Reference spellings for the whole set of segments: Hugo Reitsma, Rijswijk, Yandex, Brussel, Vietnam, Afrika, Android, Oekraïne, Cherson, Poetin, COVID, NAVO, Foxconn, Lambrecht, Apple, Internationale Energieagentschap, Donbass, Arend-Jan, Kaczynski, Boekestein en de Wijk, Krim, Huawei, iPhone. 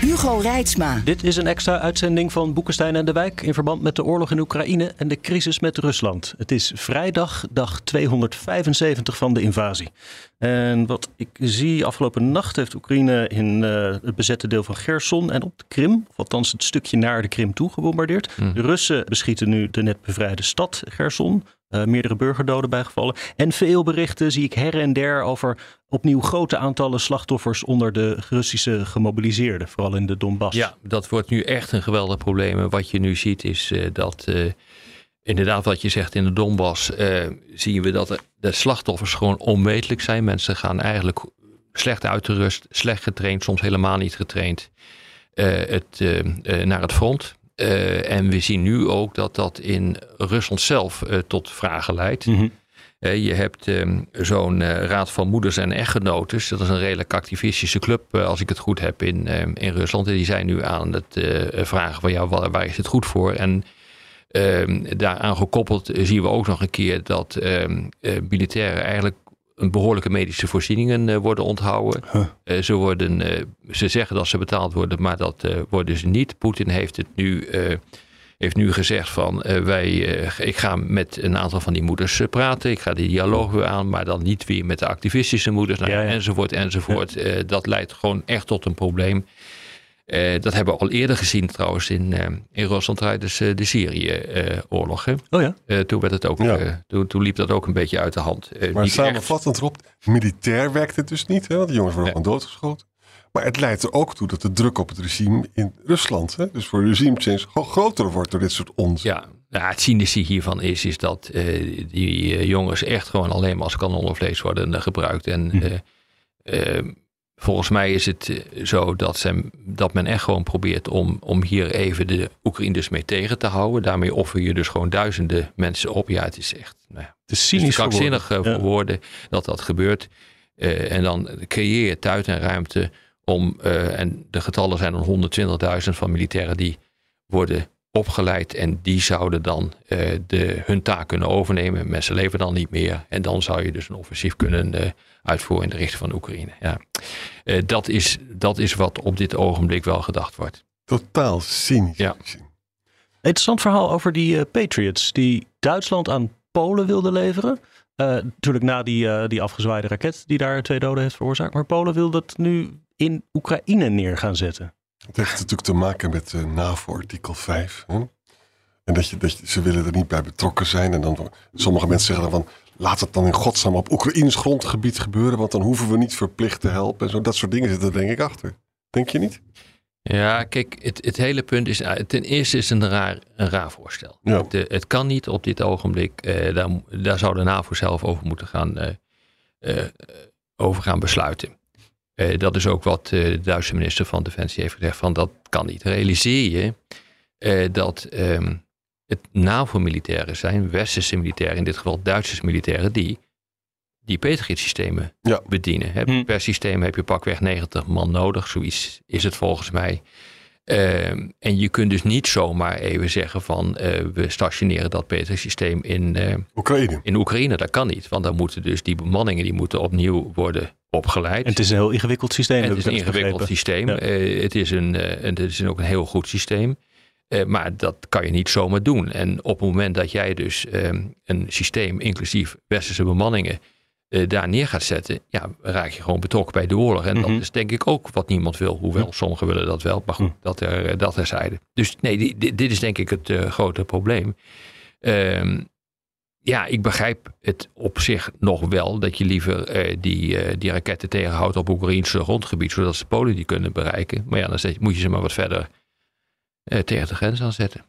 Hugo Reitsma. Dit is een extra uitzending van Boekestein en de Wijk in verband met de oorlog in Oekraïne en de crisis met Rusland. Het is vrijdag, dag 275 van de invasie. En wat ik zie, afgelopen nacht heeft Oekraïne in het bezette deel van Cherson en op de Krim, of althans het stukje naar de Krim toe, gebombardeerd. De Russen beschieten nu de net bevrijde stad Cherson. Meerdere burgerdoden bijgevallen. En veel berichten zie ik her en der over opnieuw grote aantallen slachtoffers onder de Russische gemobiliseerden. Vooral in de Donbass. Ja, dat wordt nu echt een geweldig probleem. Wat je nu ziet is dat, inderdaad wat je zegt in de Donbass, zien we dat de slachtoffers gewoon onmetelijk zijn. Mensen gaan eigenlijk slecht uitgerust, slecht getraind, soms helemaal niet getraind naar het front. En we zien nu ook dat in Rusland zelf tot vragen leidt. Mm-hmm. Je hebt zo'n raad van moeders en echtgenotes. Dat is een redelijk activistische club, als ik het goed heb, in Rusland. En die zijn nu aan het vragen van ja, waar is het goed voor? En daaraan gekoppeld zien we ook nog een keer dat militairen eigenlijk behoorlijke medische voorzieningen worden onthouden. Ze zeggen dat ze betaald worden, maar dat worden ze niet. Poetin heeft het nu gezegd van ik ga met een aantal van die moeders praten. Ik ga die dialoog weer aan, maar dan niet weer met de activistische moeders. Nou, ja. Enzovoort. Ja. Dat leidt gewoon echt tot een probleem. Dat hebben we al eerder gezien trouwens in Rusland tijdens de Syrië-oorlog. Oh ja. Toen liep dat ook een beetje uit de hand. Maar samenvattend erop, militair werkt het dus niet. Hè? Want de jongens worden gewoon doodgeschoten. Maar het leidt er ook toe dat de druk op het regime in Rusland, hè, dus voor regime change, gewoon groter wordt door dit soort onzin. Ja. Nou, het cynische hiervan is dat die jongens echt gewoon alleen maar als kanonnenvlees worden gebruikt. En volgens mij is het zo dat men echt gewoon probeert om hier even de Oekraïners mee tegen te houden. Daarmee offer je dus gewoon duizenden mensen op. Ja, het is echt het is cynisch krankzinnig voor woorden dat gebeurt. En dan creëer je tijd en ruimte om, en de getallen zijn dan 120.000 van militairen die worden opgeleid. En die zouden dan hun taak kunnen overnemen. Mensen leven dan niet meer. En dan zou je dus een offensief kunnen uitvoeren in de richting van Oekraïne. Ja. Dat is wat op dit ogenblik wel gedacht wordt. Totaal cynisch. Ja. Interessant verhaal over die Patriots die Duitsland aan Polen wilden leveren. Natuurlijk na die afgezwaaide raket die daar 2 doden heeft veroorzaakt. Maar Polen wil dat nu in Oekraïne neer gaan zetten. Het heeft natuurlijk te maken met NAVO artikel 5. Hè? En ze willen er niet bij betrokken zijn. En dan sommige mensen zeggen dan van, laat het dan in godsnaam op Oekraïns grondgebied gebeuren, want dan hoeven we niet verplicht te helpen. En zo, dat soort dingen zitten er denk ik achter. Denk je niet? Ja, kijk, het hele punt is, ten eerste is het een raar voorstel. Ja. Het kan niet op dit ogenblik. Daar zou de NAVO zelf over moeten gaan besluiten. Dat is ook wat de Duitse minister van Defensie heeft gezegd, van dat kan niet. Realiseer je dat het NAVO-militairen zijn, westerse militairen, in dit geval Duitse militairen, die Patriot-systemen bedienen. Per systeem heb je pakweg 90 man nodig, zoiets is het volgens mij. En je kunt dus niet zomaar even zeggen van we stationeren dat Patriot-systeem in Oekraïne. Dat kan niet, want dan moeten dus die bemanningen opnieuw worden opgeleid. En het is een heel ingewikkeld systeem. Het is ook een heel goed systeem. Maar dat kan je niet zomaar doen. En op het moment dat jij dus een systeem, inclusief westerse bemanningen, daar neer gaat zetten, raak je gewoon betrokken bij de oorlog. En dat is denk ik ook wat niemand wil. Hoewel sommigen willen dat wel, maar goed, dat terzijde. Dus nee, dit is denk ik het grote probleem. Ja, ik begrijp het op zich nog wel dat je liever die raketten tegenhoudt op Oekraïns grondgebied, zodat ze Polen die kunnen bereiken. Maar ja, dan moet je ze maar wat verder tegen de grens aanzetten.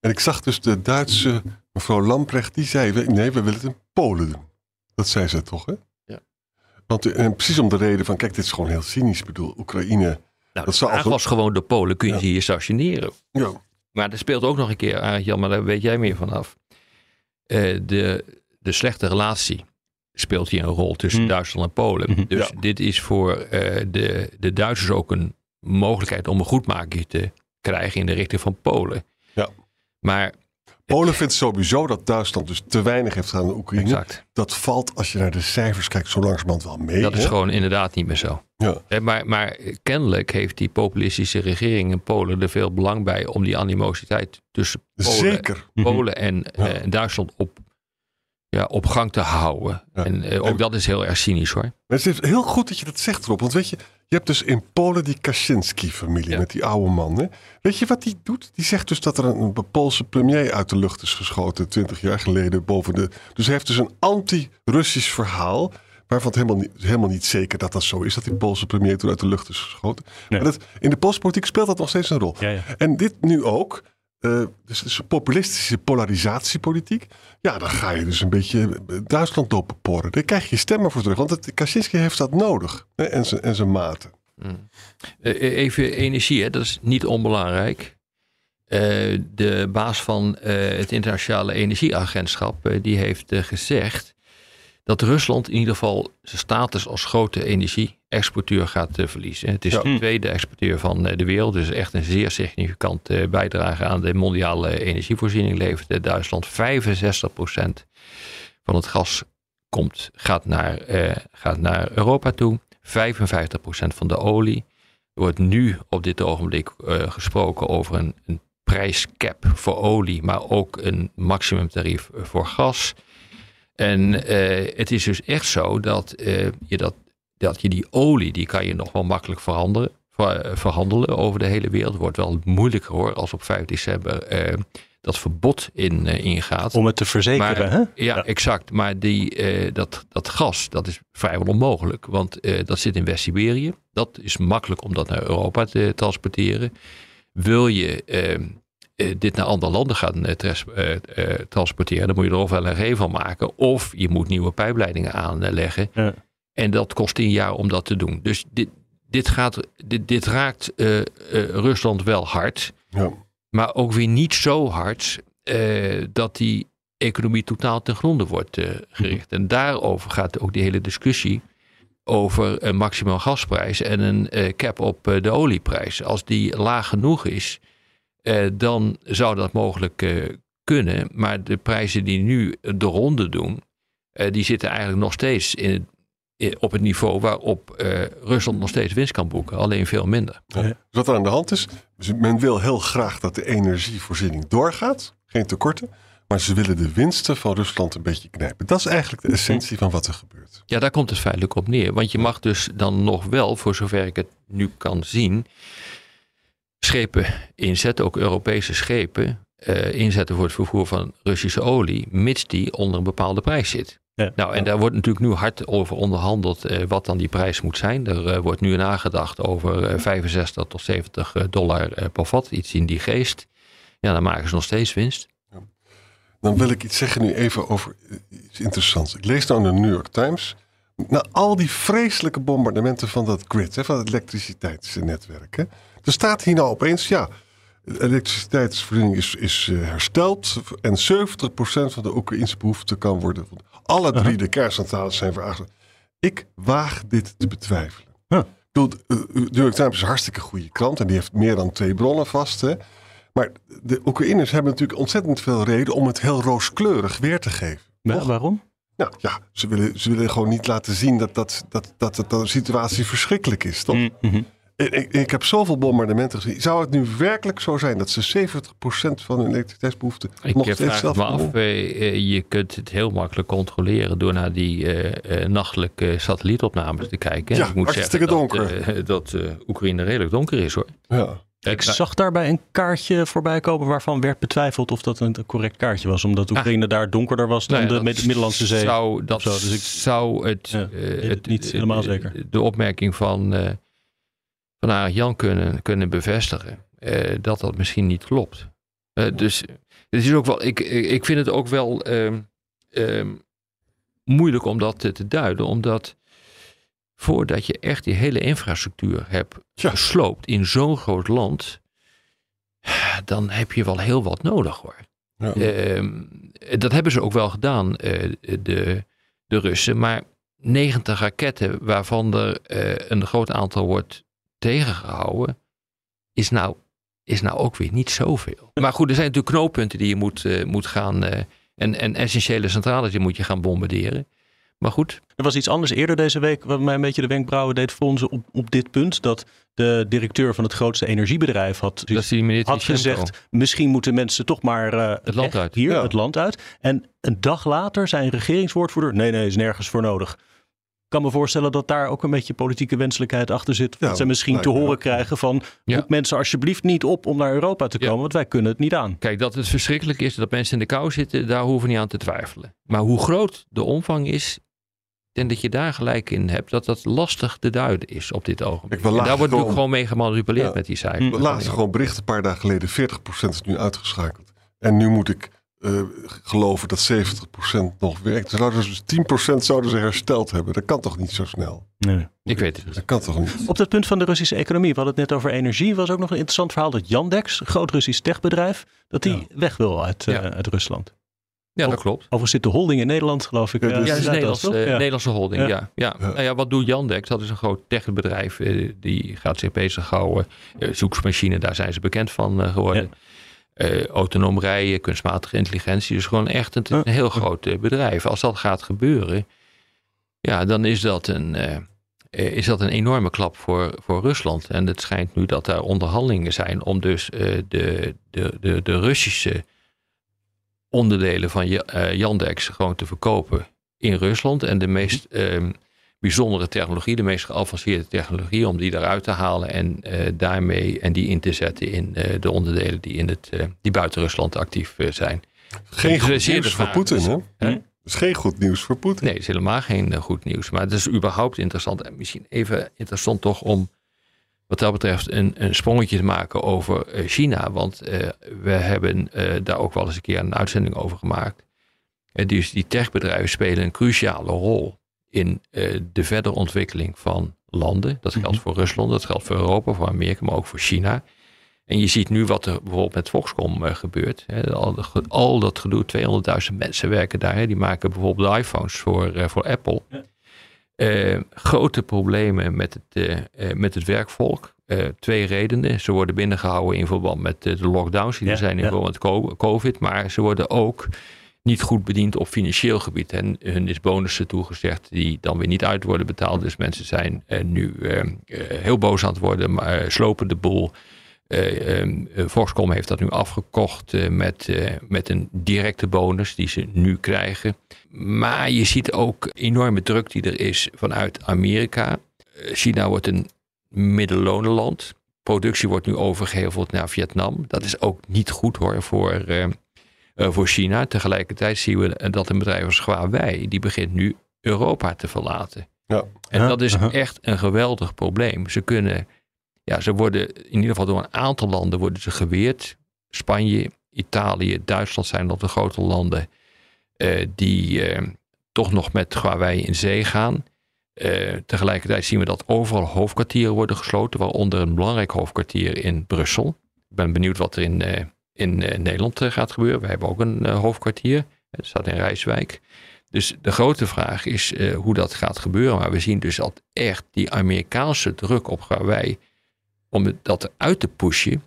En ik zag dus de Duitse mevrouw Lambrecht, die zei, nee, we willen het in Polen doen. Dat zei ze toch, hè? Ja. Want precies om de reden van, kijk, dit is gewoon heel cynisch. Ik bedoel, Oekraïne Nou, dat vraag was gewoon door Polen, kun je ze hier stationeren. Ja. Maar dat speelt ook nog een keer, Arend-Jan, maar daar weet jij meer vanaf. De slechte relatie speelt hier een rol tussen Duitsland en Polen. Mm-hmm. Dus dit is voor de Duitsers ook een mogelijkheid om een goedmaking te krijgen in de richting van Polen. Ja. Maar Polen vindt sowieso dat Duitsland dus te weinig heeft gedaan aan Oekraïne. Exact. Dat valt, als je naar de cijfers kijkt, zo langzamerhand wel mee. Dat is gewoon inderdaad niet meer zo. Ja. Maar kennelijk heeft die populistische regering in Polen er veel belang bij om die animositeit tussen Polen en Duitsland op gang te houden. Ja. En ook dat is heel erg cynisch, hoor. Maar het is heel goed dat je dat zegt, Rob. Want weet je, je hebt dus in Polen die Kaczynski-familie met die oude man. Hè? Weet je wat die doet? Die zegt dus dat er een Poolse premier uit de lucht is geschoten 20 jaar geleden boven de... Dus hij heeft dus een anti-Russisch verhaal, waarvan het helemaal niet zeker dat zo is, dat die Poolse premier toen uit de lucht is geschoten. Nee. Maar dat, in de Poolse politiek speelt dat nog steeds een rol. Ja, ja. En dit nu ook. Dus het is een populistische polarisatiepolitiek. Ja, dan ga je dus een beetje Duitsland dopen porren. Daar krijg je stemmen voor terug. Want Kaczynski heeft dat nodig. Hè, en zijn maten. Even energie, hè? Dat is niet onbelangrijk. De baas van het Internationale Energieagentschap... die heeft gezegd dat Rusland in ieder geval... zijn status als grote energie-exporteur gaat verliezen. Het is de tweede exporteur van de wereld. Dus echt een zeer significante bijdrage aan de mondiale energievoorziening levert Duitsland. 65% van het gas gaat naar Europa toe. 55% van de olie. Er wordt nu op dit ogenblik gesproken over een prijscap voor olie, maar ook een maximumtarief voor gas. En het is dus echt zo dat je die olie, die kan je nog wel makkelijk verhandelen over de hele wereld. Wordt wel moeilijker, hoor, als op 5 december dat verbod ingaat. Om het te verzekeren, maar, hè? Ja, ja, exact. Maar dat gas, dat is vrijwel onmogelijk. Want dat zit in West-Siberië. Dat is makkelijk om dat naar Europa te transporteren. Wil je dit naar andere landen gaan transporteren, dan moet je er of LNG van maken, of je moet nieuwe pijpleidingen aanleggen. Ja. En dat kost 10 jaar om dat te doen. Dus dit raakt Rusland wel hard. Ja. Maar ook weer niet zo hard dat die economie totaal ten gronde wordt gericht. En daarover gaat ook die hele discussie over een maximaal gasprijs en een cap op de olieprijs. Als die laag genoeg is, dan zou dat mogelijk kunnen. Maar de prijzen die nu de ronde doen, die zitten eigenlijk nog steeds op het niveau waarop Rusland nog steeds winst kan boeken. Alleen veel minder. Ja. Dus wat er aan de hand is, men wil heel graag dat de energievoorziening doorgaat. Geen tekorten. Maar ze willen de winsten van Rusland een beetje knijpen. Dat is eigenlijk de essentie van wat er gebeurt. Ja, daar komt het feitelijk op neer. Want je mag dus dan nog wel, voor zover ik het nu kan zien, schepen inzetten, ook Europese schepen, inzetten voor het vervoer van Russische olie, mits die onder een bepaalde prijs zit. Ja. Nou, en daar wordt natuurlijk nu hard over onderhandeld wat dan die prijs moet zijn. Er wordt nu nagedacht over $65 tot $70 per vat, iets in die geest. Ja, dan maken ze nog steeds winst. Ja. Dan wil ik iets zeggen nu even over iets interessants. Ik lees nou in de New York Times, na al die vreselijke bombardementen van dat grid, van het elektriciteitsnetwerk, hè, er staat hier nou opeens, ja, de elektriciteitsvoorziening is hersteld en 70% van de Oekraïnse behoefte kan worden. Alle drie de kerncentrales zijn veracht. Ik waag dit te betwijfelen. Huh. Ik bedoel, de New York Times is een hartstikke goede krant en die heeft meer dan 2 bronnen vast. Hè. Maar de Oekraïners hebben natuurlijk ontzettend veel reden om het heel rooskleurig weer te geven. Ja, waarom? Nou ja, ze willen gewoon niet laten zien dat de situatie verschrikkelijk is. Toch? Mm-hmm. Ik heb zoveel bombardementen gezien. Zou het nu werkelijk zo zijn dat ze 70% van hun elektriciteitsbehoeften nog steeds zelf doen? Ik vraag me af, je kunt het heel makkelijk controleren door naar die nachtelijke satellietopnames te kijken. Ja, ik moet hartstikke zeggen donker. Dat Oekraïne redelijk donker is, hoor. Ja. Ik zag daarbij een kaartje voorbij komen waarvan werd betwijfeld of dat een correct kaartje was. Omdat Oekraïne daar donkerder was dan de Middellandse Zee. Niet helemaal zeker. De opmerking van Arend-Jan kunnen bevestigen dat misschien niet klopt. Dus het is ook wel, ik vind het ook wel moeilijk om dat te duiden, omdat voordat je echt die hele infrastructuur hebt gesloopt in zo'n groot land, dan heb je wel heel wat nodig hoor. Ja. Dat hebben ze ook wel gedaan, de Russen. Maar 90 raketten waarvan er een groot aantal wordt tegengehouden, is nou ook weer niet zoveel. Maar goed, er zijn natuurlijk knooppunten die je moet gaan en essentiële centrales die moet je gaan bombarderen. Maar goed. Er was iets anders eerder deze week wat mij een beetje de wenkbrauwen deed fronsen op dit punt. Dat de directeur van het grootste energiebedrijf had gezegd, misschien moeten mensen toch maar het land uit. En een dag later zei een regeringswoordvoerder, nee, is nergens voor nodig. Ik kan me voorstellen dat daar ook een beetje politieke wenselijkheid achter zit. Dat ze misschien te horen krijgen van, roep mensen alsjeblieft niet op om naar Europa te komen, want wij kunnen het niet aan. Kijk, dat het verschrikkelijk is dat mensen in de kou zitten, daar hoeven we niet aan te twijfelen. Maar hoe groot de omvang is, en dat je daar gelijk in hebt, dat lastig te duiden is op dit ogenblik. Kijk, en daar wordt ook gewoon mee gemanipuleerd met die cijfers. We lazen gewoon berichten een paar dagen geleden, 40% is nu uitgeschakeld. En nu moet ik geloven dat 70% nog werkt. Dus 10% zouden ze hersteld hebben. Dat kan toch niet zo snel? Nee, ik weet het niet. Dat kan toch niet? Op dat punt van de Russische economie, we hadden het net over energie, was ook nog een interessant verhaal dat Yandex, een groot Russisch techbedrijf, dat die weg wil uit Rusland. Ja, dat klopt. Overigens zit de holding in Nederland, geloof ik. Ja, dat is Nederlandse holding, ja. Nou ja, wat doet Yandex? Dat is een groot techbedrijf. Die gaat zich bezighouden. Zoeksmachine, daar zijn ze bekend van geworden. Ja. Autonoom rijden, kunstmatige intelligentie. Dus gewoon echt een heel groot bedrijf. Als dat gaat gebeuren, dan is dat een enorme klap voor Rusland. En het schijnt nu dat daar onderhandelingen zijn om dus de Russische onderdelen van Yandex gewoon te verkopen in Rusland. En de meest bijzondere technologie, de meest geavanceerde technologie, om die eruit te halen en die in te zetten in de onderdelen die buiten Rusland actief zijn. Geen goed nieuws voor Poetin, hè? Dat is geen goed nieuws voor Poetin. Nee, het is helemaal geen goed nieuws. Maar het is überhaupt interessant. En misschien even interessant toch om wat dat betreft een sprongetje te maken over China. Want we hebben daar ook wel eens een keer een uitzending over gemaakt. Dus die techbedrijven spelen een cruciale rol in de verdere ontwikkeling van landen. Dat geldt voor Rusland, dat geldt voor Europa, voor Amerika, maar ook voor China. En je ziet nu wat er bijvoorbeeld met Foxconn gebeurt. Hè. Al dat gedoe, 200.000 mensen werken daar. Hè. Die maken bijvoorbeeld de iPhones voor Apple. Ja. Grote problemen met het werkvolk. Twee redenen. Ze worden binnengehouden in verband met de lockdowns die er zijn in verband met COVID. Maar ze worden ook niet goed bediend op financieel gebied. En hun is bonussen toegezegd die dan weer niet uit worden betaald. Dus mensen zijn nu heel boos aan het worden, maar slopen de boel. Foxconn heeft dat nu afgekocht met een directe bonus die ze nu krijgen. Maar je ziet ook enorme druk die er is vanuit Amerika. China wordt een middenlonenland. Productie wordt nu overgeheveld naar Vietnam. Dat is ook niet goed hoor voor China. Tegelijkertijd zien we dat een bedrijf als Huawei, die begint nu Europa te verlaten. Ja. En dat is echt een geweldig probleem. Ze worden in ieder geval door een aantal landen geweerd. Spanje, Italië, Duitsland zijn dat de grote landen die toch nog met Huawei in zee gaan. Tegelijkertijd zien we dat overal hoofdkwartieren worden gesloten, waaronder een belangrijk hoofdkwartier in Brussel. Ik ben benieuwd wat er in Nederland gaat gebeuren. We hebben ook een hoofdkwartier. Het staat in Rijswijk. Dus de grote vraag is hoe dat gaat gebeuren. Maar we zien dus dat echt die Amerikaanse druk op Huawei, om dat eruit te pushen,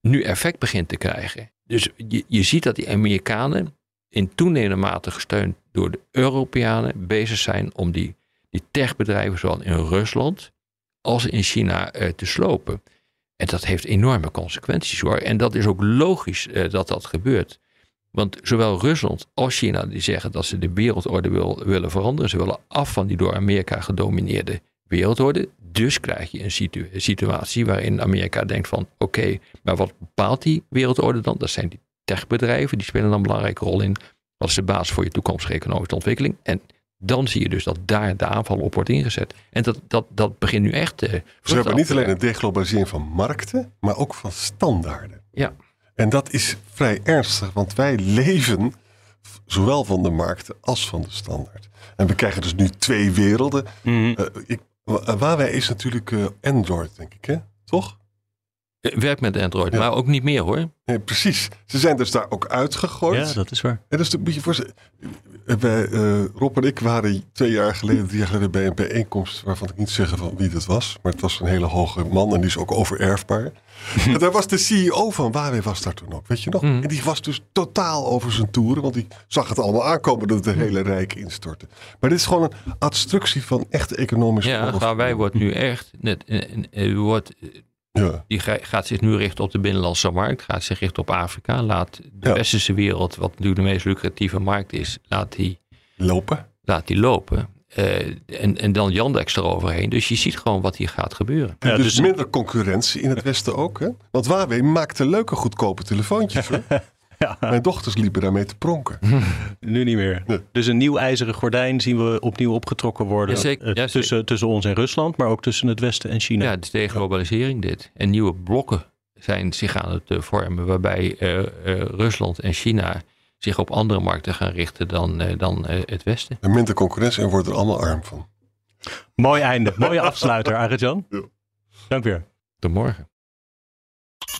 nu effect begint te krijgen. Dus je ziet dat die Amerikanen, in toenemende mate gesteund door de Europeanen, bezig zijn om die techbedrijven, zowel in Rusland als in China, te slopen. En dat heeft enorme consequenties hoor. En dat is ook logisch dat gebeurt. Want zowel Rusland als China die zeggen dat ze de wereldorde willen veranderen. Ze willen af van die door Amerika gedomineerde wereldorde. Dus krijg je een situatie waarin Amerika denkt van oké, maar wat bepaalt die wereldorde dan? Dat zijn die techbedrijven, die spelen dan een belangrijke rol in. Dat is de basis voor je toekomstige economische ontwikkeling. En dan zie je dus dat daar de aanval op wordt ingezet. En dat begint nu echt. Ze hebben niet alleen een deglobalisering van markten, maar ook van standaarden. Ja. En dat is vrij ernstig, want wij leven zowel van de markten als van de standaard. En we krijgen dus nu twee werelden. Mm-hmm. Huawei is natuurlijk Android, denk ik, hè? Toch? Werkt met Android, ja. Maar ook niet meer, hoor. Nee, precies. Ze zijn dus daar ook uitgegooid. Ja, dat is waar. En dus moet je voorstellen. Rob en ik waren 3 jaar geleden bij een bijeenkomst, waarvan ik niet zeggen van wie dat was. Maar het was een hele hoge man en die is ook overerfbaar. En daar was de CEO van Huawei was daar toen ook, weet je nog? Mm. En die was dus totaal over zijn toeren, want die zag het allemaal aankomen dat het hele rijk instortte. Maar dit is gewoon een obstructie van echte economische... Ja, Huawei wordt nu echt... Ja. Die gaat zich nu richten op de binnenlandse markt, gaat zich richten op Afrika, laat de westerse wereld, wat natuurlijk de meest lucratieve markt is, laat die lopen. En dan Yandex eroverheen. Dus je ziet gewoon wat hier gaat gebeuren. Ja, dus minder concurrentie in het Westen ook, hè? Want Huawei maakte leuke goedkope telefoontjes, hoor. Ja. Mijn dochters liepen daarmee te pronken. Nu niet meer. Nee. Dus een nieuw ijzeren gordijn zien we opnieuw opgetrokken worden. Tussen ons en Rusland, maar ook tussen het Westen en China. Ja, het is tegen globalisering dit. En nieuwe blokken zijn zich aan het vormen, waarbij Rusland en China zich op andere markten gaan richten dan het Westen. En minder concurrentie en wordt er allemaal arm van. Mooi einde. Mooie afsluiter, Arjan. Ja. Dank weer. Tot morgen.